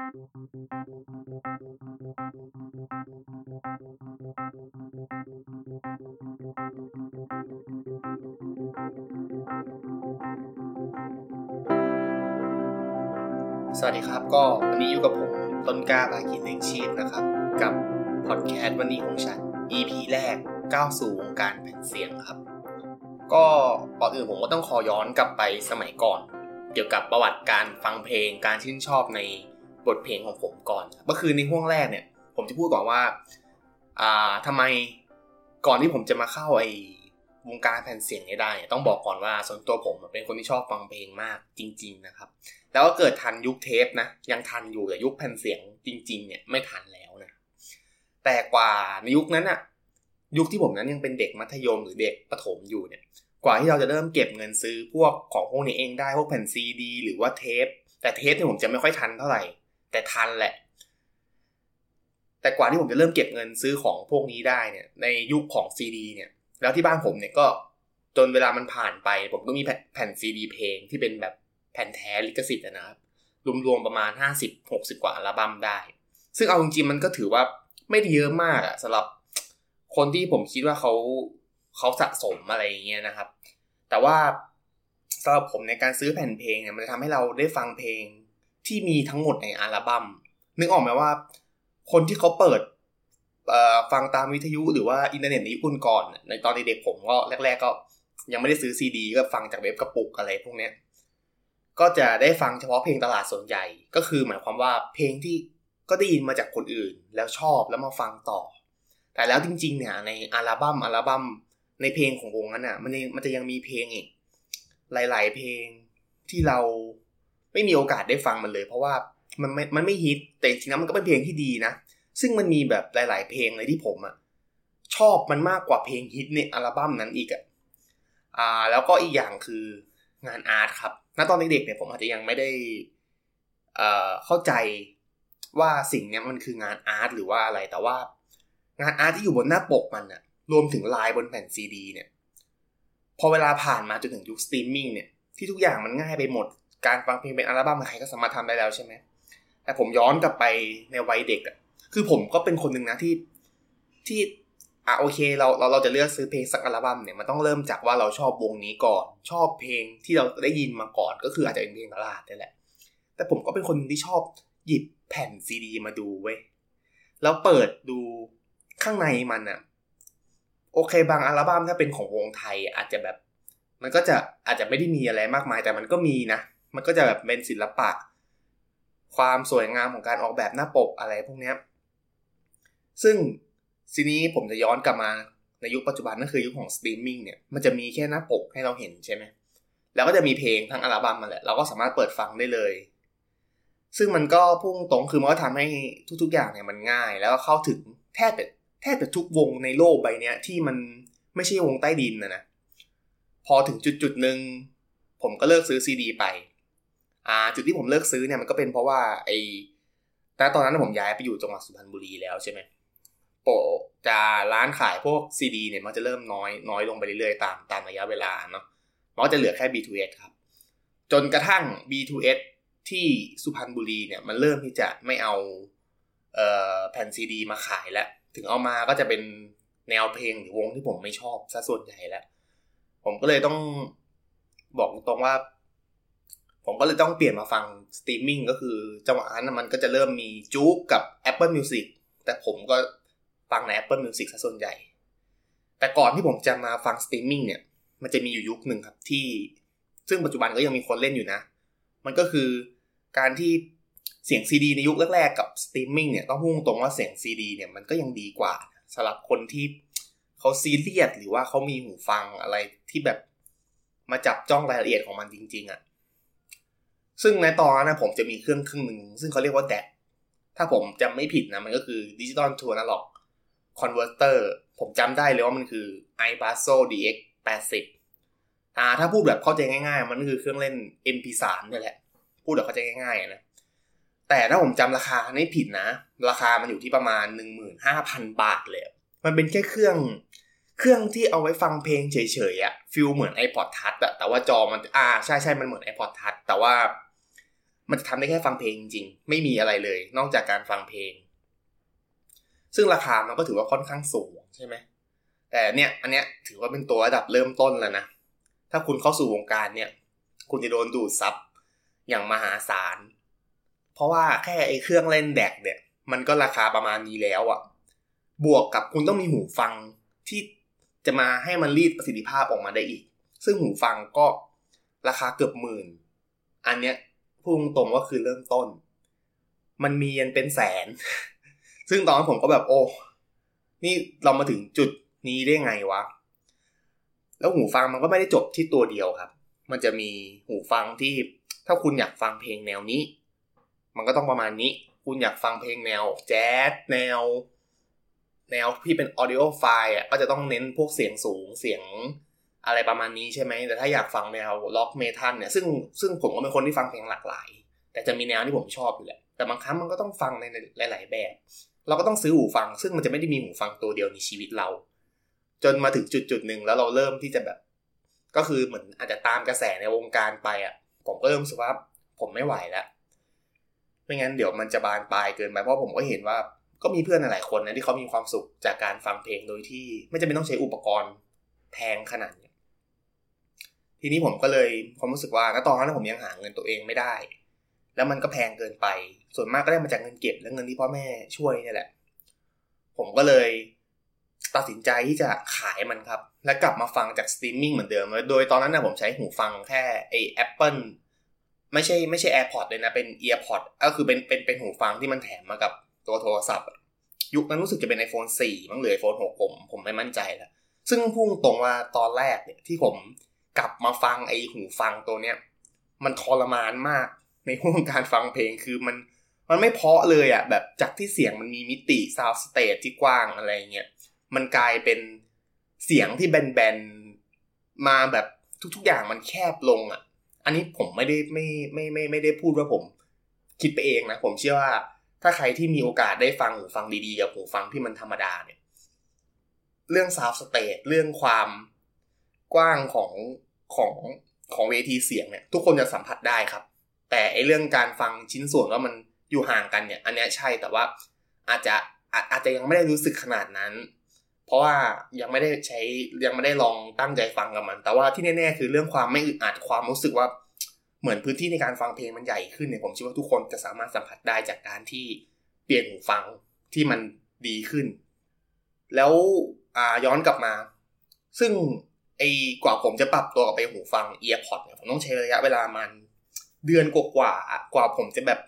สวัสดีครับก็วันนี้อยู่กับผมต้นกล้าภาคินเลี้ยงชีพนะครับกับพอดแคสต์วันนี้ของฉัน EP แรกก้าวสู่วงการแผ่นเสียงครับก็ก่อนอื่นผมก็ต้องขอย้อนกลับไปสมัยก่อนเกี่ยวกับประวัติการฟังเพลงการชื่นชอบในบทเพลงของผมก่อนก็คือในห้วงแรกเนี่ยผมจะพูดก่อนว่าทำไมก่อนที่ผมจะมาเข้าไอ้วงการแผ่นเสียงได้ต้องบอกก่อนว่าส่วนตัวผมเป็นคนที่ชอบฟังเพลงมากจริงๆนะครับแล้วก็เกิดทันยุคเทปนะยังทันอยู่แต่ยุคแผ่นเสียงจริงๆเนี่ยไม่ทันแล้วนะแต่กว่าในยุคนั้นอะยุคที่ผมนั้นยังเป็นเด็กมัธยมหรือเด็กประถมอยู่เนี่ยกว่าที่เราจะเริ่มเก็บเงินซื้อพวกของพวกนี้เองได้พวกแผ่นซีดีหรือว่าเทปแต่เทปเนี่ยผมจะไม่ค่อยทันเท่าไหร่แต่ทันแหละแต่กว่าที่ผมจะเริ่มเก็บเงินซื้อของพวกนี้ได้เนี่ยในยุคของซีดีเนี่ยแล้วที่บ้านผมเนี่ยก็จนเวลามันผ่านไปผมก็มีแผ่นซีดีเพลงที่เป็นแบบแผ่นแท้ลิขสิทธิ์นะครับรวมๆประมาณ 50-60 กว่าอัลบั้มได้ซึ่งเอาจริงๆมันก็ถือว่าไม่ได้เยอะมากสำหรับคนที่ผมคิดว่าเขาสะสมอะไรอย่างเงี้ยนะครับแต่ว่าสำหรับผมในการซื้อแผ่นเพลงเนี่ยมันจะทำให้เราได้ฟังเพลงที่มีทั้งหมดในอัลบั้มนึกออกไหมว่าคนที่เขาเปิดฟังตามวิทยุหรือว่าอินเทอร์เน็ตในยุคก่อนในตอนเด็กผมก็แรกๆก็ยังไม่ได้ซื้อซีดีก็ฟังจากเว็บกระปุกอะไรพวกเนี้ยก็จะได้ฟังเฉพาะเพลงตลาดส่วนใหญ่ก็คือหมายความว่าเพลงที่ก็ได้ยินมาจากคนอื่นแล้วชอบแล้วมาฟังต่อแต่แล้วจริงๆเนี่ยในอัลบั้มในเพลงของวงนั้นน่ะมันจะยังมีเพลงอีกหลายๆเพลงที่เราไม่มีโอกาสได้ฟังมันเลยเพราะว่ามันไม่ฮิตแต่จริงๆแล้วมันก็เป็นเพลงที่ดีนะซึ่งมันมีแบบหลายๆเพลงเลยที่ผมอ่ะชอบมันมากกว่าเพลงฮิตในอัลบั้มนั้นอีกแล้วก็อีกอย่างคืองานอาร์ตครับณตอนเด็กๆเนี่ยผมอาจจะยังไม่ได้เข้าใจว่าสิ่งเนี้ยมันคืองานอาร์ตหรือว่าอะไรแต่ว่างานอาร์ตที่อยู่บนหน้าปกมันน่ะรวมถึงลายบนแผ่นซีดีเนี่ยพอเวลาผ่านมาจนถึงยุคสตรีมมิ่งเนี่ยที่ทุกอย่างมันง่ายไปหมดการฟังเพลงเป็นอัลบั้มใครก็สามารถทำได้แล้วใช่ไหมแต่ผมย้อนกลับไปในวัยเด็กคือผมก็เป็นคนหนึ่งนะที่โอเคเราจะเลือกซื้อเพลงสักอัลบั้มเนี่ยมันต้องเริ่มจากว่าเราชอบวงนี้ก่อนชอบเพลงที่เราได้ยินมาก่อนก็คืออาจจะเป็นเพลงตลาดนี่แหละแต่ผมก็เป็นคนที่ชอบหยิบแผ่นซีดีมาดูเว้ยแล้วเปิดดูข้างในมันอะโอเคบางอัลบั้มถ้าเป็นของวงไทยอาจจะแบบมันก็จะอาจจะไม่ได้มีอะไรมากมายแต่มันก็มีนะมันก็จะแบบเป็นศิลปะความสวยงามของการออกแบบหน้าปกอะไรพวกนี้ซึ่งซีนี้ผมจะย้อนกลับมาในยุคปัจจุบันนั่นคือยุคของสตรีมมิ่งเนี่ยมันจะมีแค่หน้าปกให้เราเห็นใช่ไหมแล้วก็จะมีเพลงทั้งอัลบั้มมาแหละเราก็สามารถเปิดฟังได้เลยซึ่งมันก็พุ่งตรงคือมันก็ทำให้ทุกๆอย่างเนี่ยมันง่ายแล้วก็เข้าถึงแทบจะทุกวงในโลกใบนี้ที่มันไม่ใช่วงใต้ดินนะพอถึงจุดนึงผมก็เลิกซื้อซีดีไปจุดที่ผมเลิกซื้อเนี่ยมันก็เป็นเพราะว่าตอนนั้นผมย้ายไปอยู่จังหวัดสุพรรณบุรีแล้วใช่ไหมโปะจะร้านขายพวกซีดีเนี่ยมันจะเริ่มน้อยลงไปเรื่อยๆตามระยะเวลาเนาะมันก็จะเหลือแค่ B2S ครับจนกระทั่ง B2S ที่สุพรรณบุรีเนี่ยมันเริ่มที่จะไม่เอาแผ่นซีดีมาขายแล้วถึงเอามาก็จะเป็นแนวเพลงหรือวงที่ผมไม่ชอบซะส่วนใหญ่แล้วผมก็เลยต้องบอกตรงว่าผมก็เลยต้องเปลี่ยนมาฟังสตรีมมิ่งก็คือจังหวะนั้นมันก็จะเริ่มมีจู๊กกับ Apple Music แต่ผมก็ฟังใน Apple Music ซะส่วนใหญ่แต่ก่อนที่ผมจะมาฟังสตรีมมิ่งเนี่ยมันจะมีอยู่ยุคหนึ่งครับที่ซึ่งปัจจุบันก็ยังมีคนเล่นอยู่นะมันก็คือการที่เสียง CD ในยุคแรกๆกับสตรีมมิ่งเนี่ยต้องพูดตรงว่าเสียง CD เนี่ยมันก็ยังดีกว่าสำหรับคนที่เขาซีเรียสหรือว่าเขามีหูฟังอะไรที่แบบมาจับจ้องรายละเอียดของมันจริงๆอ่ะซึ่งในตอนนั้นผมจะมีเครื่องนึงซึ่งเขาเรียกว่าแดกถ้าผมจำไม่ผิดนะมันก็คือ Digital to Analog Converter ผมจำได้เลยว่ามันคือ iBasso DX 80ถ้าพูดแบบเข้าใจง่ายๆมันก็คือเครื่องเล่น MP3 นี่แหละพูดแบบเข้าใจง่ายๆนะแต่ถ้าผมจำราคาไม่ผิดนะราคามันอยู่ที่ประมาณ 15,000 บาทเลยมันเป็นแค่เครื่องที่เอาไว้ฟังเพลงเฉยๆอะฟิลเหมือน iPod Touch อะแต่ว่าจอมันใช่ๆมันเหมือน iPod Touch แต่ว่า มันจะทำได้แค่ฟังเพลงจริงๆไม่มีอะไรเลยนอกจากการฟังเพลงซึ่งราคามันก็ถือว่าค่อนข้างสูงใช่ไหมแต่เนี่ยอันเนี้ยถือว่าเป็นตัวระดับเริ่มต้นแล้วนะถ้าคุณเข้าสู่วงการเนี่ยคุณจะโดนดูดซับอย่างมหาศาลเพราะว่าแค่ไอ้เครื่องเล่นแดกเนี่ยมันก็ราคาประมาณนี้แล้วอ่ะบวกกับคุณต้องมีหูฟังที่จะมาให้มันรีดประสิทธิภาพออกมาได้อีกซึ่งหูฟังก็ราคาเกือบหมื่นอันเนี้ยพุ่งตรงก็คือเริ่มต้นมันมียันเป็นแสน ซึ่งตอนนั้นผมก็แบบโอ้นี่เรามาถึงจุดนี้ได้ไงวะแล้วหูฟังมันก็ไม่ได้จบที่ตัวเดียวครับมันจะมีหูฟังที่ถ้าคุณอยากฟังเพลงแนวนี้มันก็ต้องประมาณนี้คุณอยากฟังเพลงแนวแจ๊สแนวที่เป็นออดิโอไฟล์อ่ะก็จะต้องเน้นพวกเสียงสูงเสียงอะไรประมาณนี้ใช่ไหมแต่ถ้าอยากฟังแนวล็อกเมทัลเนี่ยซึ่งผมก็เป็นคนที่ฟังเพลงหลากหลายแต่จะมีแนวที่ผมชอบอยู่แหละแต่บางครั้งมันก็ต้องฟังในหลายๆแบบเราก็ต้องซื้อหูฟังซึ่งมันจะไม่ได้มีหูฟังตัวเดียวในชีวิตเราจนมาถึงจุดๆนึงแล้วเราเริ่มที่จะแบบก็คือเหมือนอาจจะตามกระแสในวงการไปอ่ะผมก็เริ่มรู้สึกว่าผมไม่ไหวแล้วไม่งั้นเดี๋ยวมันจะบานปลายเกินไปเพราะผมก็เห็นว่าก็มีเพื่อนหลายคนนะที่เขามีความสุขจากการฟังเพลงโดยที่ไม่จำเป็นต้องใช้อุปกรณ์แพงขนาดนี้ทีนี้ผมก็เลยความรู้สึกว่าณตอนนั้นผมยังหาเงินตัวเองไม่ได้แล้วมันก็แพงเกินไปส่วนมากก็ได้มาจากเงินเก็บและเงินที่พ่อแม่ช่วยนี่แหละผมก็เลยตัดสินใจที่จะขายมันครับและกลับมาฟังจากสตรีมมิ่งเหมือนเดิมโดยตอนนั้นนะผมใช้หูฟังแค่ไอ้ Apple ไม่ใช่ AirPods เลยนะเป็น EarPods ก็คือเป็นหูฟังที่มันแถมมากับตัวโทรศัพท์ยุคนั้นรู้สึกจะเป็น iPhone 4มั้งหรือ iPhone 6ผมไม่มั่นใจแล้วซึ่งพุ่งตรงว่าตอนแรกเนี่ยที่ผมกลับมาฟังไอ้หูฟังตัวเนี้ยมันทรมานมากในห่วงการฟังเพลงคือมันไม่เพาะเลยอ่ะแบบจากที่เสียงมันมีมิติซาวด์สเตจที่กว้างอะไรเงี้ยมันกลายเป็นเสียงที่แบนๆมาแบบทุกอย่างมันแคบลงอ่ะอันนี้ผมไม่ได้พูดว่าผมคิดไปเองนะผมเชื่อว่าถ้าใครที่มีโอกาสได้ฟังหูฟังดีๆกับหูฟังที่มันธรรมดาเนี่ยเรื่องซาวด์สเตจเรื่องความกว้างของเวทีเสียงเนี่ยทุกคนจะสัมผัสได้ครับแต่ไอ้เรื่องการฟังชิ้นส่วนว่ามันอยู่ห่างกันเนี่ยอันนี้ใช่แต่ว่าอาจจะยังไม่ได้รู้สึกขนาดนั้นเพราะว่ายังไม่ได้ลองตั้งใจฟังกับมันแต่ว่าที่แน่ๆคือเรื่องความไม่อึดอัดความรู้สึกว่าเหมือนพื้นที่ในการฟังเพลงมันใหญ่ขึ้นเนี่ยผมเชื่อว่าทุกคนจะสามารถสัมผัสได้จากการที่เปลี่ยนหูฟังที่มันดีขึ้นแล้วย้อนกลับมาซึ่งไอ้กว่าผมจะปรับตัวกับไปหูฟัง EarPods เนี่ยผมต้องใช้ระยะเวลามันเดือนกว่าผมจะแบบ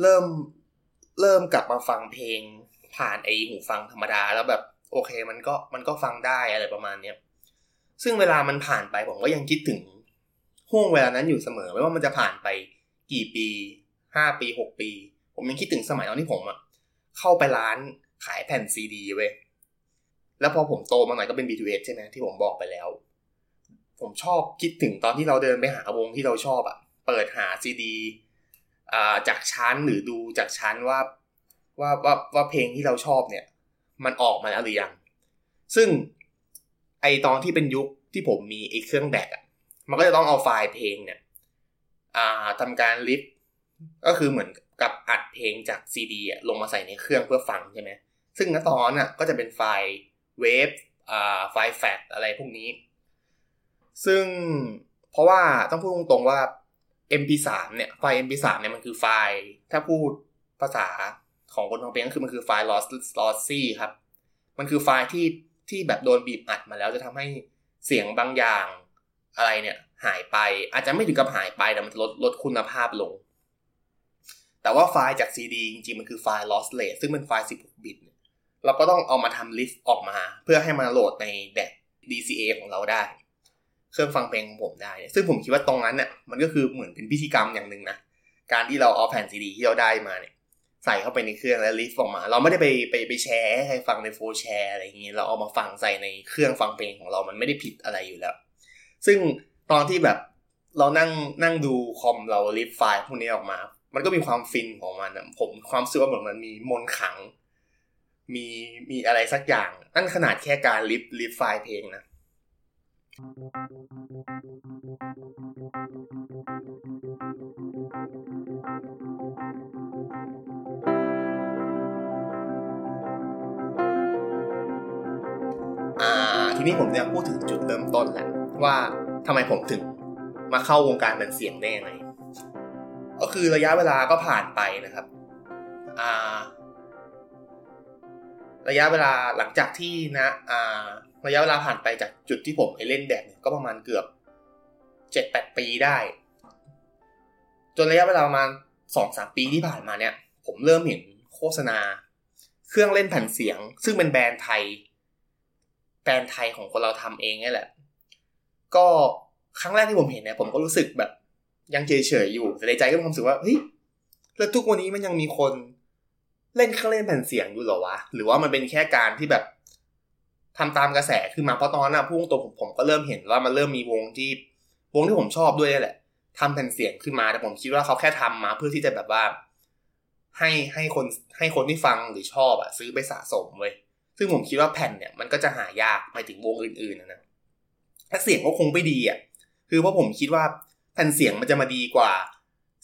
เริ่มกลับมาฟังเพลงผ่านไอ้หูฟังธรรมดาแล้วแบบโอเคมันก็ฟังได้อะไรประมาณเนี้ยซึ่งเวลามันผ่านไปผมก็ยังคิดถึงห่วงเวลานั้นอยู่เสมอไม่ว่ามันจะผ่านไปกี่ปี5ปี6ปีผมยังคิดถึงสมัยตอนที่ผมอ่ะเข้าไปร้านขายแผ่นซีดีเว้ยแล้วพอผมโตมาหน่อยก็เป็น B2S ใช่ไหมที่ผมบอกไปแล้วผมชอบคิดถึงตอนที่เราเดินไปหาวงที่เราชอบอ่ะเปิดหาซีดีจากชั้นหรือดูจากชั้นว่าเพลงที่เราชอบเนี่ยมันออกมาแล้วหรือยังซึ่งไอตอนที่เป็นยุคที่ผมมีไอเครื่องแดกอ่ะมันก็จะต้องเอาไฟล์เพลงเนี่ยทำการลิฟต์ก็คือเหมือนกับอัดเพลงจากซีดีลงมาใส่ในเครื่องเพื่อฟังใช่ไหมซึ่งณตอนนั้นก็จะเป็นไฟล์เวฟไฟล์แฟตอะไรพวกนี้ซึ่งเพราะว่าต้องพูดตรงๆว่า MP3 เนี่ยไฟล์ MP3 เนี่ยมันคือไฟล์ถ้าพูดภาษาของคนฟังเพลงก็คือมันคือไฟล์ lossy ครับมันคือไฟล์ที่แบบโดนบีบอัดมาแล้วจะทำให้เสียงบางอย่างอะไรเนี่ยหายไปอาจจะไม่ถึงกับหายไปแต่มันลดคุณภาพลงแต่ว่าไฟล์จาก CD จริงๆมันคือไฟล์ lossless ซึ่งเป็นไฟล์16บิตเราก็ต้องเอามาทำลิสต์ออกมาเพื่อให้มาโหลดในแดก DCA ของเราได้เครื่องฟังเพลงของผมได้ซึ่งผมคิดว่าตรงนั้นเนี่ยมันก็คือเหมือนเป็นพิธีกรรมอย่างนึงนะการที่เราเอาแผ่นซีดีที่เราได้มาเนี่ยใส่เข้าไปในเครื่องแล้วลิสต์ออกมาเราไม่ได้ไปแชร์ให้ฟังในโฟลแชร์อะไรอย่างงี้เราเอามาฟังใส่ในเครื่องฟังเพลงของเรามันไม่ได้ผิดอะไรอยู่แล้วซึ่งตอนที่แบบเรานั่งดูคอมเราลิสต์ไฟล์พวกนี้ออกมามันก็มีความฟินของมันนะผมความซึ้งเหมือนมันมีมนต์ขลังมีอะไรสักอย่างนั่นขนาดแค่การลิฟไฟล์เพลงนะ คลิปนี้ผมจะพูดถึงจุดเริ่มต้นแหละว่าทำไมผมถึงมาเข้าวงการบันเสียงได้ยังไงก็คือระยะเวลาก็ผ่านไปนะครับระยะเวลาหลังจากที่นะระยะเวลาผ่านไปจากจุดที่ผมไปเล่นแดดเนี่ยก็ประมาณเกือบ 7-8 ปีได้จนระยะเวลาประมาณ 2-3 ปีที่ผ่านมาเนี่ยผมเริ่มเห็นโฆษณาเครื่องเล่นแผ่นเสียงซึ่งเป็นแบรนด์ไทยของคนเราทำเองนี่แหละก็ครั้งแรกที่ผมเห็นเนี่ยผมก็รู้สึกแบบยังเฉยอยู่แต่ในใจก็มีความรู้สึกว่าเฮ้ยแล้วทุกวันนี้มันยังมีคนเล่นเครื่องเล่นแผ่นเสียงอยู่เหรอวะหรือว่ามันเป็นแค่การที่แบบทำตามกระแสขึ้นมาเพราะตอนนั้นพุ่งตัวผมก็เริ่มเห็นว่ามันเริ่มมีวงที่ผมชอบด้วยแหละทำแผ่นเสียงขึ้นมาแต่ผมคิดว่าเขาแค่ทำมาเพื่อที่จะแบบว่าให้คนที่ฟังหรือชอบอะซื้อไปสะสมเว้ยซึ่งผมคิดว่าแผ่นเนี่ยมันก็จะหายากไปถึงวงอื่นๆนะถ้าเสียงก็คงไม่ดีอะคือเพราะผมคิดว่าแผ่นเสียงมันจะมาดีกว่า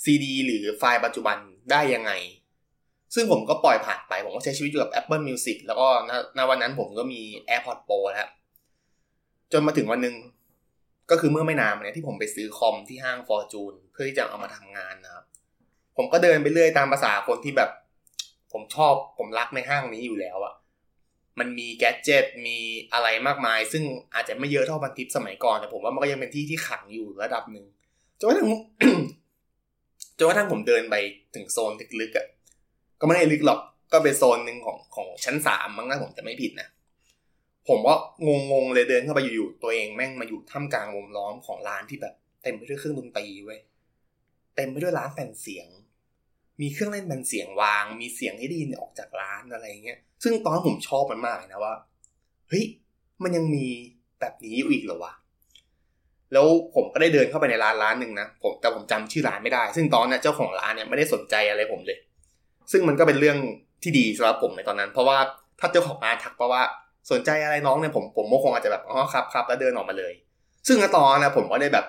ซีดีหรือไฟล์ปัจจุบันได้ยังไงซึ่งผมก็ปล่อยผ่านไปผมก็ใช้ชีวิตอยู่กับ Apple Music แล้วก็ณวันนั้นผมก็มี AirPods Pro แล้วจนมาถึงวันนึงก็คือเมื่อไม่นานมาเนี่ยที่ผมไปซื้อคอมที่ห้าง Fortune เพื่อที่จะเอามาทำงานนะครับผมก็เดินไปเรื่อยตามภาษาคนที่แบบผมชอบผมรักในห้างนี้อยู่แล้วอะมันมีแกดเจ็ตมีอะไรมากมายซึ่งอาจจะไม่เยอะเท่าบันทิปสมัยก่อนแต่ผมว่ามันก็ยังเป็นที่ที่ขังอยู่ระดับนึงจนกระทั่งผมเดินไปถึงโซนลึกๆอะก็ไม่ได้ลึกหรอกก็เป็นโซนนึงของชั้น3มั้งนะผมจะไม่ผิดนะผมก็งงเลยเดินเข้าไปอยู่ๆตัวเองแม่งมาอยู่ท่ามกลางวงล้อมของร้านที่แบบเต็มไปด้วยเครื่องดนตรีเว้ยเต็มไปด้วยร้านแผ่นเสียงมีเครื่องเล่นแผ่นเสียงวางมีเสียงที่ได้ยินออกจากร้านอะไรเงี้ยซึ่งตอนผมชอบมันมากเลยนะว่าเฮ้ยมันยังมีแบบนี้อยู่อีกเหรอวะแล้วผมก็ได้เดินเข้าไปในร้านนึงนะแต่ผมจำชื่อร้านไม่ได้ซึ่งตอนนั้นเจ้าของร้านเนี่ยไม่ได้สนใจอะไรผมเลยซึ่งมันก็เป็นเรื่องที่ดีสำหรับผมในตอนนั้นเพราะว่าถ้าเจ้าของร้านทักว่าสนใจอะไรน้องเนี่ยผมก็คงอาจจะแบบอ๋อครับแล้วเดินออกมาเลยซึ่งตอนนั้นผมก็ได้แบบ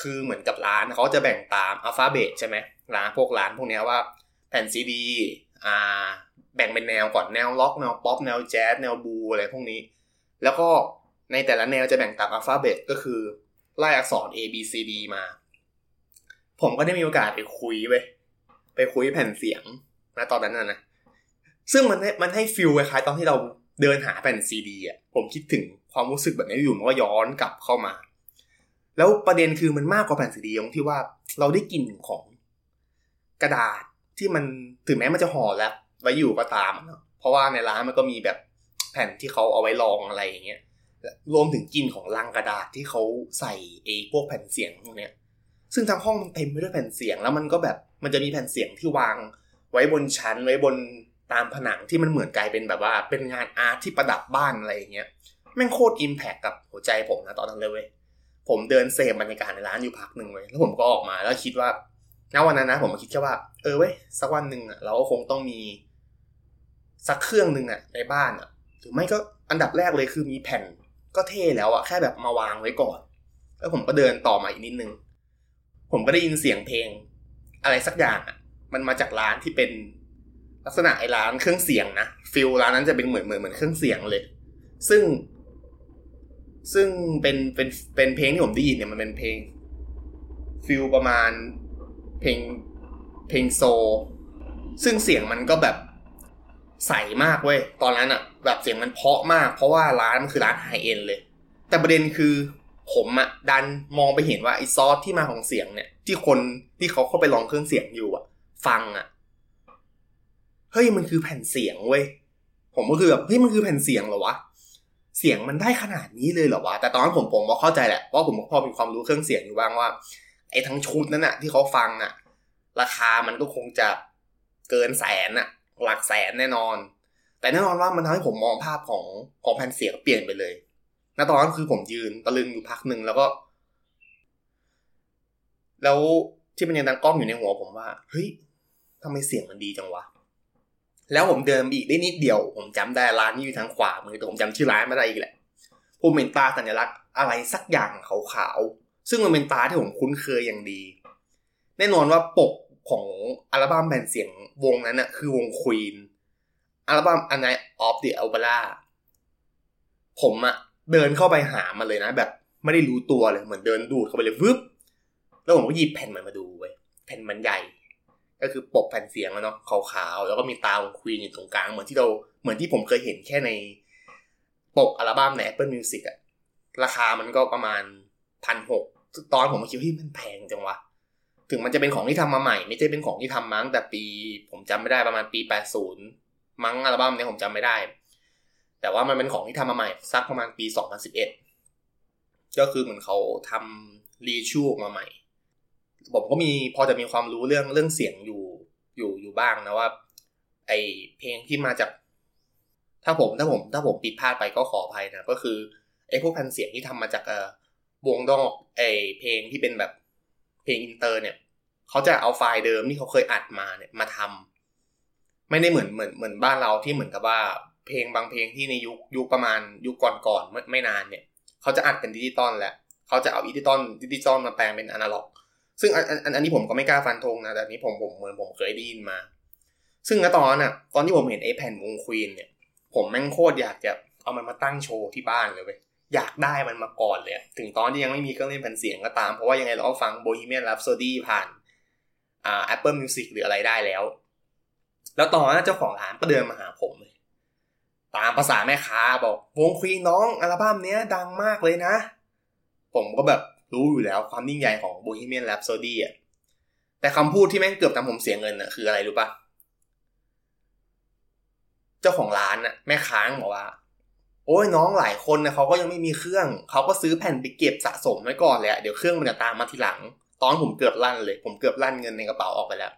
คือเหมือนกับร้านเขาจะแบ่งตามอัลฟาเบตใช่ไหมร้านพวกเนี้ยว่าแผ่นซีดีแบ่งเป็นแนวก่อนแนวล็อกแนวป๊อปแนวแจ๊สแนวบูอะไรพวกนี้แล้วก็ในแต่ละแนวจะแบ่งตามอัลฟาเบตก็คือไล่อักษร A B C D มาผมก็ได้มีโอกาสไปคุยแผ่นเสียงนะตอนนั้นนะซึ่งมันให้ฟีลคล้ายๆตอนที่เราเดินหาแผ่นซีดีอ่ะผมคิดถึงความรู้สึกแบบนี้อยู่มันก็ย้อนกลับเข้ามาแล้วประเด็นคือมันมากกว่าแผ่นซีดีตรงที่ว่าเราได้กลิ่นของกระดาษที่มันถึงแม้มันจะห่อแล้วไว้อยู่ก็ตามเนาะเพราะว่าในร้านมันก็มีแบบแผ่นที่เขาเอาไว้รองอะไรอย่างเงี้ยรวมถึงกลิ่นของลังกระดาษที่เขาใส่พวกแผ่นเสียงพวกเนี้ยซึ่งทั้งห้องมันเต็มไปด้วยแผ่นเสียงแล้วมันก็แบบมันจะมีแผ่นเสียงที่วางไว้บนชั้นไว้บนตามผนังที่มันเหมือนกลายเป็นแบบว่าเป็นงานอาร์ตที่ประดับบ้านอะไรอย่างเงี้ยแม่งโคตรอิมแพคกับหัวใจผมนะตอนนั้นเลยเว้ยผมเดินเสพบรรยากาศในร้านอยู่พักนึงเว้ยแล้วผมก็ออกมาแล้วคิดว่าณวันนั้นนะผมคิดแค่ว่าเว้ยสักวันนึงอ่ะเราก็คงต้องมีสักเครื่องนึงอ่ะในบ้านอ่ะหรือไม่ก็อันดับแรกเลยคือมีแผ่นก็เท่แล้วอ่ะแค่แบบมาวางไว้ก่อนแล้วผมก็เดินต่อมาอีกนิดนึงผมก็ได้ยินเสียงเพลงอะไรสักอย่างอ่ะมันมาจากร้านที่เป็นลักษณะไอ้ร้านเครื่องเสียงนะฟิลร้านนั้นจะเป็นเหมือนเครื่องเสียงเลยซึ่งเป็นเพลงที่ผมได้ยินเนี่ยมันเป็นเพลงฟิลประมาณเพลงโซซึ่งเสียงมันก็แบบใสมากเว้ยตอนนั้นอ่ะแบบเสียงมันเพราะมากเพราะว่าร้านมันคือร้านไฮเอ็นด์เลยแต่ประเด็นคือผมอ่ะดันมองไปเห็นว่าไอ้ซอสที่มาของเสียงเนี่ยที่คนที่เขาเข้าไปลองเครื่องเสียงอยู่อ่ะฟังอ่ะเฮ้ยมันคือแผ่นเสียงเว้ยผมก็คือแบบเฮ้ยมันคือแผ่นเสียงเหรอวะเสียงมันได้ขนาดนี้เลยเหรอวะแต่ตอนนั้นผมก็เข้าใจแหละเพราะผมพอมีความรู้เครื่องเสียงอยู่บ้างว่าไอ้ทั้งชุดนั้นน่ะที่เขาฟังอ่ะราคามันก็คงจะเกินแสนอ่ะหลักแสนแน่นอนแต่แน่นอนว่ามันทำให้ผมมองภาพของแผ่นเสียงเปลี่ยนไปเลยณตอนนั้นคือผมยืนตะลึงอยู่พักนึงแล้วที่มันยังดังก้องอยู่ในหัวผมว่าเฮ้ยทำไมเสียงมันดีจังวะแล้วผมเดินไปอีกได้นิดเดียวผมจำได้ร้านนี้อยู่ทางขวามือแต่ผมจำชื่อร้านไม่ได้อีกแหละผมเห็นตาสัญลักษณ์อะไรสักอย่างขาวๆซึ่งมันเป็นตาที่ผมคุ้นเคยอย่างดีแน่นอนว่าปกของอัลบั้มแผ่นเสียงวงนั้นน่ะคือวง Queen อัลบั้ม A Night of the Opera ผมอะเดินเข้าไปหามันเลยนะแบบไม่ได้รู้ตัวเลยเหมือนเดินดูดเข้าไปเลยฟึบแล้วผมก็หยิบแผ่นมันมาดูเว้ยแผ่นมันใหญ่ก็คือปกแผ่นเสียงอะเนาะขาวๆแล้วก็มีตาของควีนอยู่ตรงกลางเหมือนที่ผมเคยเห็นแค่ในปกอัลบั้มใน Apple Music อะราคามันก็ประมาณ 1,600 ตอนผมก็คิดว่ามันแพงจังวะถึงมันจะเป็นของที่ทำมาใหม่ไม่ใช่เป็นของที่ทำมาตั้งแต่ปีผมจำไม่ได้ประมาณปี80มั้งอัลบั้มนี้ผมจำไม่ได้แต่ว่ามันเป็นของที่ทำมาใหม่สักประมาณปี2011ก็คือเหมือนเขาทำรีชูออกมาใหม่ผมก็มีพอจะมีความรู้เรื่องเสียงอยู่บ้างนะว่าไอเพลงที่มาจากถ้าผมผิดพลาดไปก็ขออภัยนะก็คือไอพวกพันเสียงที่ทำมาจากวงดอกไอเพลงที่เป็นแบบเพลงอินเตอร์เนี่ยเขาจะเอาไฟล์เดิมที่เขาเคยอัดมาเนี่ยมาทำไม่ได้เหมือนบ้านเราที่เหมือนกับว่าเพลงบางเพลงที่ในยุคประมาณยุคก่อนไม่นานเนี่ยเขาจะอัดเป็นดิจิตอลแหละเขาจะเอาดิจิตอลมาแปลงเป็นอนาล็อกซึ่งอันนี้ผมก็ไม่กล้าฟันธงนะแต่นี้ผมเหมือนผมเคยได้ยินมาซึ่งตอนที่ผมเห็นไอ้แผ่นวงควีนเนี่ยผมแม่งโคตรอยากจะเอามันมาตั้งโชว์ที่บ้านเลยเว้ยอยากได้มันมาก่อนเลยถึงตอนที่ยังไม่มีเครื่องเล่นแผ่นเสียงก็ตามเพราะว่ายังไงเราก็ฟัง Bohemian Rhapsody ผ่านApple Music หรืออะไรได้แล้วตอนนั้นเจ้าของร้านก็เดินมาหาผมเลยตามภาษาแม่ค้าบอกวงควีนน้องอัลบั้มเนี้ยดังมากเลยนะผมก็แบบรู้อยู่แล้วความยิ่งใหญ่ของ Bohemian Rhapsody อ่ะแต่คำพูดที่แม่งเกือบทำผมเสียเงินน่ะคืออะไรรู้ป่ะเจ้าของร้านน่ะแม่ค้าบอกว่าโอ้ยน้องหลายคนนะเขาก็ยังไม่มีเครื่องเขาก็ซื้อแผ่นไปเก็บสะสมไว้ก่อนแหละเดี๋ยวเครื่องมันจะตามมาทีหลังตอนผมเกือบลั่นเลยผมเกือบลั่นเงินในกระเป๋าออกไปแล้ว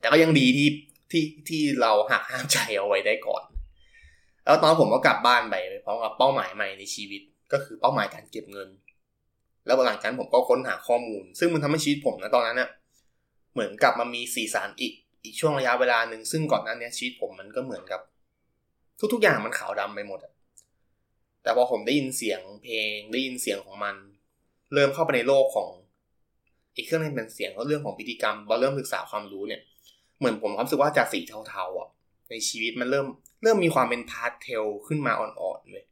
แต่ก็ยังดีที่เราหักห้ามใจเอาไว้ได้ก่อนแล้วตอนผมก็กลับบ้านไปพร้อมกับเป้าหมายใหม่ในชีวิตก็คือเป้าหมายการเก็บเงินแล้วหลังจากนั้นผมก็ค้นหาข้อมูลซึ่งมันทำให้ชีวิตผมนะตอนนั้นน่ะเหมือนกลับมามีสีสันอีกช่วงระยะเวลานึงซึ่งก่อนหน้านี้ชีวิตผมมันก็เหมือนกับทุกๆอย่างมันขาวดำไปหมดแต่พอผมได้ยินเสียงเพลงได้ยินเสียงของมันเริ่มเข้าไปในโลกของอีกเครื่องนึงเป็นเสียงเรื่องของพิธีกรรมพอเริ่มศึกษาความรู้เนี่ยเหมือนผมรู้สึกว่าจากสีเทาๆอ่ะในชีวิตมันเริ่มมีความเป็นพาสเทลขึ้นมาอ่อนๆเลย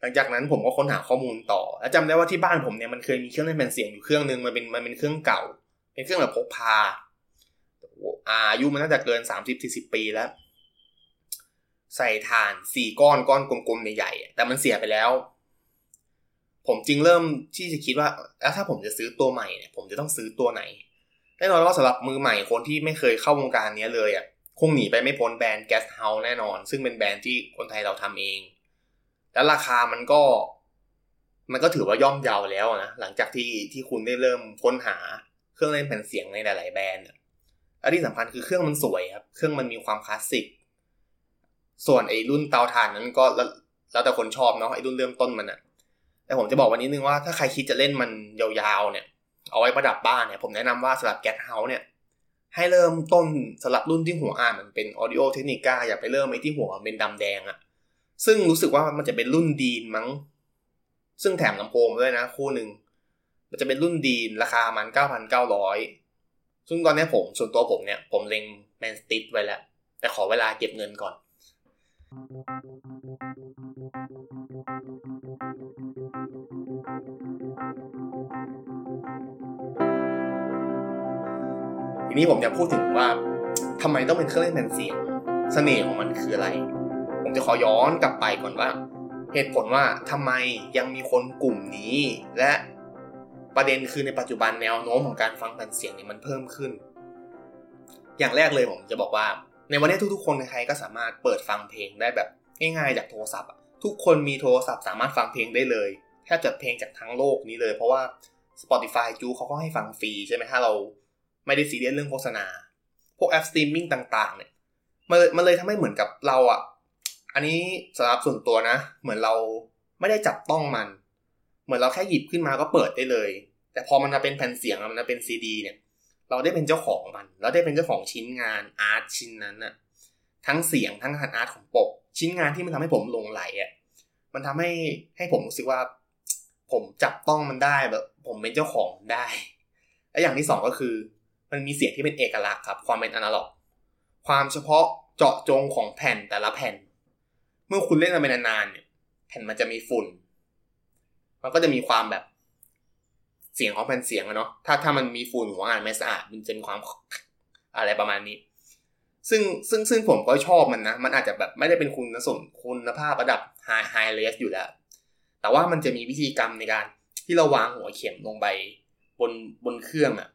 หลังจากนั้นผมก็ค้นหาข้อมูลต่อแล้วจำได้ว่าที่บ้านผมเนี่ยมันเคยมีเครื่องเล่นแผ่นเสียงอยู่เครื่องนึงมันเป็นเครื่องเก่าเป็นเครื่องแบบพกพาอายุมันน่าจะเกิน 30-40 ปีแล้วใส่ถ่าน4ก้อนกลมๆใหญ่ๆแต่มันเสียไปแล้วผมจึงเริ่มที่จะคิดว่าแล้วถ้าผมจะซื้อตัวใหม่เนี่ยผมจะต้องซื้อตัวไหนแน่นอนว่าสำหรับมือใหม่คนที่ไม่เคยเข้าวงการนี้เลยอ่ะคงหนีไปไม่พ้นแบรนด์ Gas House แน่นอนซึ่งเป็นแบรนด์ที่คนไทยเราทำเองแล้วราคามันก็ถือว่าย่อมเยาแล้วนะหลังจากที่คุณได้เริ่มค้นหาเครื่องเล่นแผ่นเสียงในหลายๆแบรนด์และที่สำคัญคือเครื่องมันสวยครับเครื่องมันมีความคลาสสิกส่วนไอ้รุ่นเตาถ่านนั้นก็แล้วแต่คนชอบเนาะไอ้รุ่นเริ่มต้นมันน่ะแต่ผมจะบอกวันนี้นึงว่าถ้าใครคิดจะเล่นมันยาวๆเนี่ยเอาไว้ประดับบ้านเนี่ยผมแนะนำว่าสำหรับ Gas House เนี่ยให้เริ่มต้นสำหรับรุ่นที่หัวมันเป็น Audio Technica อย่าไปเริ่มไอ้ที่หัวมันเป็นดำแดงอะซึ่งรู้สึกว่ามันจะเป็นรุ่นดีนมั้งซึ่งแถมลำโพงด้วยนะคู่หนึ่งมันจะเป็นรุ่นดีนราคามัน 9,900 ซึ่งตอนนี้ผมส่วนตัวผมเนี่ยผมเล็งแมนสติทไว้แล้วแต่ขอเวลาเก็บเงินก่อนทีนี้ผมจะพูดถึงว่าทำไมต้องเป็นเครื่องเล่นแผ่นเสียงเสน่ห์ของมันคืออะไรผมจะขอย้อนกลับไปก่อนว่าเหตุผลว่าทำไมยังมีคนกลุ่มนี้และประเด็นคือในปัจจุบันแนวโน้มของการฟังแผ่นเสียงเนี่ยมันเพิ่มขึ้นอย่างแรกเลยผมจะบอกว่าในวันนี้ทุกๆคนใครก็สามารถเปิดฟังเพลงได้แบบง่ายๆจากโทรศัพท์ทุกคนมีโทรศัพท์สามารถฟังเพลงได้เลยแทบจะเพลงจากทั้งโลกนี้เลยเพราะว่า Spotify เขาก็ให้ฟังฟรีใช่ไหมถ้าเราไม่ได้ซีเรียสเรื่องโฆษณาพวกแอปสตรีมมิ่งต่างๆเนี่ยมันเลยทำให้เหมือนกับเราอ่ะอันนี้สำหรับส่วนตัวนะเหมือนเราไม่ได้จับต้องมันเหมือนเราแค่หยิบขึ้นมาก็เปิดได้เลยแต่พอมันเป็นแผ่นเสียงมันเป็นซีดีเนี่ยเราได้เป็นเจ้าของมันเราได้เป็นเจ้าของชิ้นงานอาร์ตชิ้นนั้นน่ะทั้งเสียงทั้งงานอาร์ตของปกชิ้นงานที่มันทำให้ผมหลงไหลอ่ะมันทำให้ผมรู้สึกว่าผมจับต้องมันได้แบบผมเป็นเจ้าของได้และอย่างที่สองก็คือมันมีเสียงที่เป็นเอกลักษณ์ครับความเป็นอนาล็อกความเฉพาะเจาะจงของแผ่นแต่ละแผ่นเมื่อคุณเล่นมันไปนานๆเนี่ย แผ่นมันจะมีฝุ่นมันก็จะมีความแบบเสียงของแผ่นเสียงอะเนาะถ้ามันมีฝุ่นหัวอ่านไม่สะอาดมันจะมีความอะไรประมาณนี้ซึ่งผมก็ชอบมันนะมันอาจจะแบบไม่ได้เป็นคุณภาพระดับ high res อยู่แล้วแต่ว่ามันจะมีวิธีกรรมในการที่เราวางหัวเข็มลงไปบนเครื่องอะ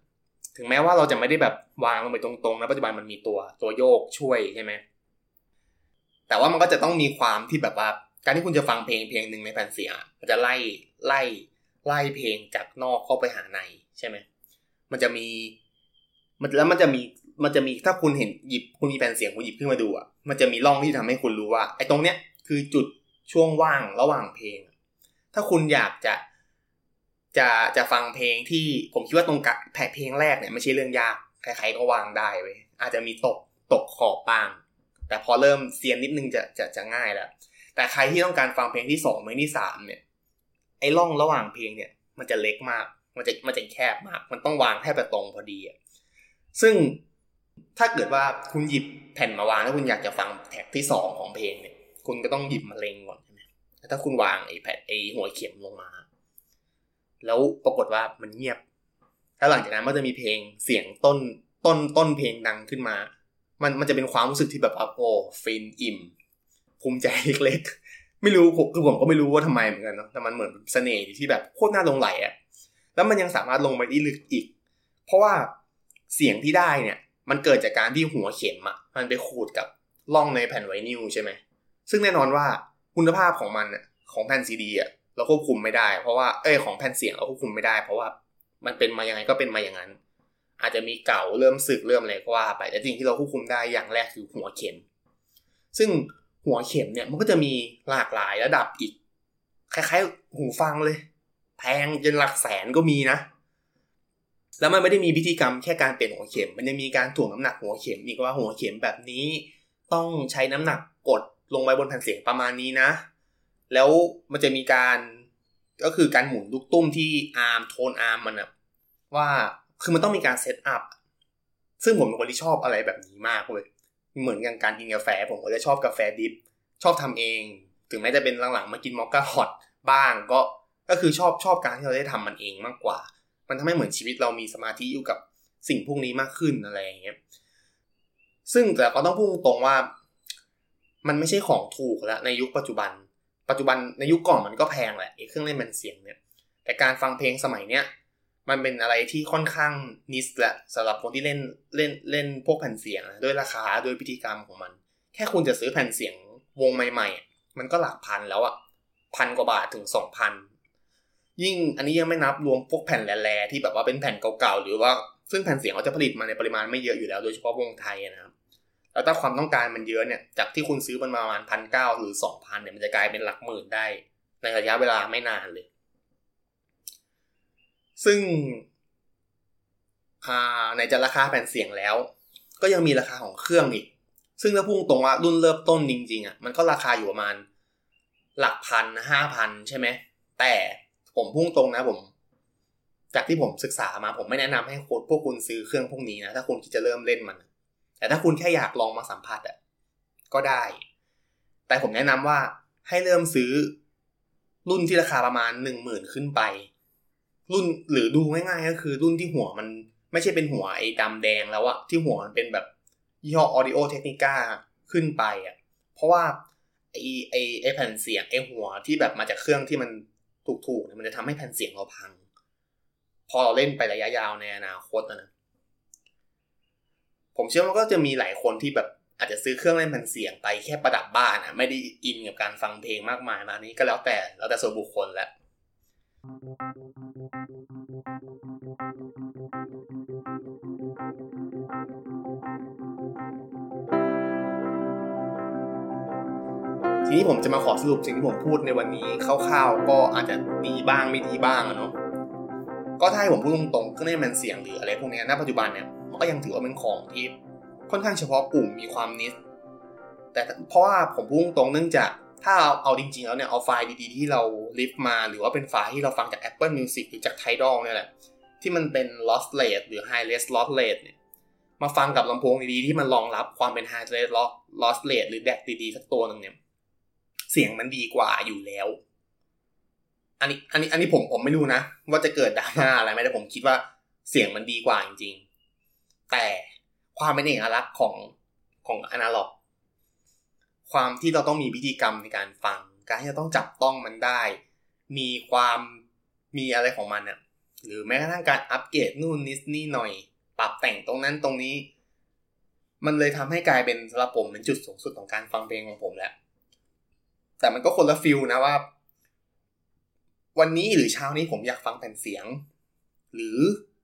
ถึงแม้ว่าเราจะไม่ได้แบบวางลงไปตรงๆนะปัจจุบันมันมีตัวโยกช่วยใช่ไหมแต่ว่ามันก็จะต้องมีความที่แบบว่าการที่คุณจะฟังเพลงนึงในแผ่นเสียงมันจะไล่เพลงจากนอกเข้าไปหาในใช่ไหมมันจะมีถ้าคุณเห็นหยิบคุณมีแผ่นเสียงคุณหยิบขึ้นมาดูอ่ะมันจะมีร่องที่ทำให้คุณรู้ว่าไอ้ตรงเนี้ยคือจุดช่วงว่างระหว่างเพลงถ้าคุณอยากจะฟังเพลงที่ผมคิดว่าตรงกับแผ่นเพลงแรกเนี่ยไม่ใช่เรื่องยากใครๆก็วางได้เว้ยอาจจะมีตกขอบบ้างแต่พอเริ่มเซียนนิดนึงจะง่ายแล้วแต่ใครที่ต้องการฟังเพลงที่2เพลงที่3เนี่ยไอ้ร่องระหว่างเพลงเนี่ยมันจะเล็กมากมันจะแคบมากมันต้องวางให้ตรงพอดีอ่ะซึ่งถ้าเกิดว่าคุณหยิบแผ่นมาวางแล้วคุณอยากจะฟังแท็กที่2ของเพลงเนี่ยคุณก็ต้องหยิบมาเล็งก่อนใช่มั้ยถ้าคุณวางไอ้แผ่นไอ้หัวเข็มลงมาแล้วปรากฏว่ามันเงียบแล้วหลังจากนั้นมันจะมีเพลงเสียงต้นเพลงดังขึ้นมามันจะเป็นความรู้สึกที่แบบโอ้ฟินอิ่มภูมิใจเล็กๆไม่รู้คือผมก็ไม่รู้ว่าทำไมเหมือนกันเนาะแต่มันเหมือนเสน่ห์ที่แบบโคตรน่าหลงไหลอ่ะแล้วมันยังสามารถลงไปได้ลึกอีกเพราะว่าเสียงที่ได้เนี่ยมันเกิดจากการที่หัวเข็มอ่ะมันไปขูดกับร่องในแผ่นไวนิลใช่ไหมซึ่งแน่นอนว่าคุณภาพของมันอ่ะของแผ่นซีดีอ่ะเราควบคุมไม่ได้เพราะว่าของแผ่นเสียงเราควบคุมไม่ได้เพราะว่ามันเป็นมายังไงก็เป็นมาอย่างนั้นอาจจะมีเก่าเริ่มสึกเริ่มอะไรก็ว่าไปแต่สิ่งที่เราควบคุมได้อย่างแรกคือหัวเข็มซึ่งหัวเข็มเนี่ยมันก็จะมีหลากหลายระดับอีกคล้ายๆหูฟังเลยแพงจนหลักแสนก็มีนะแล้วมันไม่ได้มีพิธีกรรมแค่การเปลี่ยนหัวเข็มมันยังมีการถ่วงน้ำหนักหัวเข็มอีกว่าหัวเข็มแบบนี้ต้องใช้น้ำหนักกดลงไปบนแผ่นเสียงประมาณนี้นะแล้วมันจะมีการก็คือการหมุนลูกตุ้มที่อาร์มโทนอาร์มมันอะว่าคือมันต้องมีการเซตอัพซึ่งผมเป็นคนที่ชอบอะไรแบบนี้มากเลยเหมือนอย่างการกินกาแฟผมก็จะชอบกาแฟดิบชอบทำเองถึงแม้จะเป็นหลังๆมากินมอคค่าฮอตบ้างก็คือชอบการที่เราได้ทำมันเองมากกว่ามันทำให้เหมือนชีวิตเรามีสมาธิอยู่กับสิ่งพวกนี้มากขึ้นอะไรอย่างเงี้ยซึ่งแต่ก็ต้องพูดตรงว่ามันไม่ใช่ของถูกแล้วในยุคปัจจุบันในยุคก่อนมันก็แพงแหละไอ้เครื่องเล่นแผ่นเสียงเนี่ยแต่การฟังเพลงสมัยเนี้ยมันเป็นอะไรที่ค่อนข้างนิชแหละสำหรับคนที่เล่นพวกแผ่นเสียงนะด้วยราคาด้วยพิธีกรรมของมันแค่คุณจะซื้อแผ่นเสียงวงใหม่ๆมันก็หลักพันแล้วอ่ะ1,000 กว่าบาทถึง 2,000 ยิ่งอันนี้ยังไม่นับรวมพวกแผ่นแร่ๆที่แบบว่าเป็นแผ่นเก่าๆหรือว่าซึ่งแผ่นเสียงเขาจะผลิตมาในปริมาณไม่เยอะอยู่แล้วโดยเฉพาะวงไทยนะครับแล้วถ้าความต้องการมันเยอะเนี่ยจากที่คุณซื้อมันมาประมาณ 1,900 หรือ 2,000 เนี่ยมันจะกลายเป็นหลักหมื่นได้ในระยะเวลาไม่นานเลยซึ่งในจะราคาแผ่นเสียงแล้วก็ยังมีราคาของเครื่องอีกซึ่งถ้าพุ่งตรงว่ารุ่นเริ่มต้นจริงๆอ่ะมันก็ราคาอยู่ประมาณหลักพัน 5,000 ใช่ไหมแต่ผมพุ่งตรงนะผมจากที่ผมศึกษามาผมไม่แนะนำให้พวกคุณซื้อเครื่องพวกนี้นะถ้าคุณคิดจะเริ่มเล่นมันแต่ถ้าคุณแค่อยากลองมาสัมผัสอ่ะก็ได้แต่ผมแนะนำว่าให้เริ่มซื้อรุ่นที่ราคาประมาณ 10,000 ขึ้นไปรุ่นหรือดูง่ายๆก็คือรุ่นที่หัวมันไม่ใช่เป็นหัวไอ้ดำแดงแล้วอะที่หัวมันเป็นแบบยี่ห้อ Audio Technica ขึ้นไปอะเพราะว่าไอ้แผ่นเสียงไอ้หัวที่แบบมาจากเครื่องที่มันถูกๆเนี่ยมันจะทำให้แผ่นเสียงเราพังพอเราเล่นไประยะยาวในอนาคตนะผมเชื่อว่าก็จะมีหลายคนที่แบบอาจจะซื้อเครื่องเล่นแผ่นเสียงไปแค่ประดับบ้านอะไม่ได้อินกับการฟังเพลงมากมายมานี้ก็แล้วแต่ส่วนบุคคลแหละทีนี้ผมจะมาขอสรุปสิ่งที่ผมพูดในวันนี้คร่าวๆก็อาจจะดีบ้างไม่ดีบ้างอะเนาะก็ถ้าให้ผมพูดตรงๆเครื่องเล่นแผ่นเสียงหรืออะไรพวกนี้ณปัจจุบันเนี่ยมันก็ยังถือว่าเป็นของที่ค่อนข้างเฉพาะกลุ่มมีความนิชแต่เพราะว่าผมพูดตรงเนื่องจากถ้าเอาจริงๆแล้วเนี่ยเอาไฟล์ดีๆที่เราลิฟต์มาหรือว่าเป็นไฟล์ที่เราฟังจาก Apple Music หรือจาก Tidal เนี่ยแหละที่มันเป็น lossless หรือ high res lossless เนี่ยมาฟังกับลำโพงดีๆที่มันรองรับความเป็น high res lossless หรือ DAC ดีๆสักตัวนึงเนี่ยเ เสียงมันดีกว่าอยู่แล้วอันนี้ผมไม่รู้นะว่าจะเกิดดราม่าอะไรไหมแต่ผมคิดว่าเสียงมันดีกว่าจริงๆแต่ความเป็นเอกลักษณ์ของอนาล็อกความที่เราต้องมีพิธีกรรมในการฟังการที่เราต้องจับต้องมันได้มีความมีอะไรของมันน่ะหรือแม้กระทั่งการอัปเกรดนู่นนิดนี่หน่อยปรับแต่งตรงนั้นตรงนี้มันเลยทำให้กลายเป็นสำหรับผมเป็นจุดสูงสุดของการฟังเพลงของผมแล้วแต่มันก็คนละฟิลนะว่าวันนี้หรือเช้านี้ผมอยากฟังแผ่นเสียงหรือ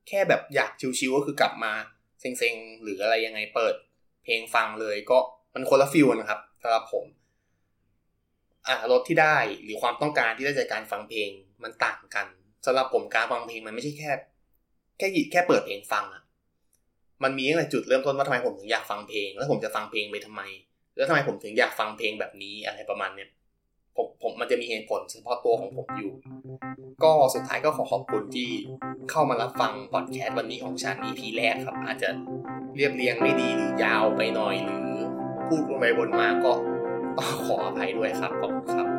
แค่แบบอยากชิลๆก็คือกลับมาเซ็งๆหรืออะไรยังไงเปิดเพลงฟังเลยก็มันคนละฟิลนะครับสำหรับผมรสที่ได้หรือความต้องการที่ได้จากการฟังเพลงมันต่างกันสำหรับผมการฟังเพลงมันไม่ใช่แค่เปิดเพลงฟังอะมันมีตั้งแต่จุดเริ่มต้นว่าทำไมผมถึงอยากฟังเพลงแล้วผมจะฟังเพลงไปทำไมแล้วทำไมผมถึงอยากฟังเพลงแบบนี้อะไรประมาณเนี้ยผมมันจะมีเหตุผลเฉพาะตัวของผมอยู่ก็สุดท้ายก็ขอขอบคุณที่เข้ามารับฟังพอดแคสต์วันนี้ของฉัน EP แรกครับอาจจะเรียบเรียงไม่ดีหรือยาวไปหน่อยหรือพูดวนไปวนมาก็ขออภัยด้วยครับขอบคุณครับ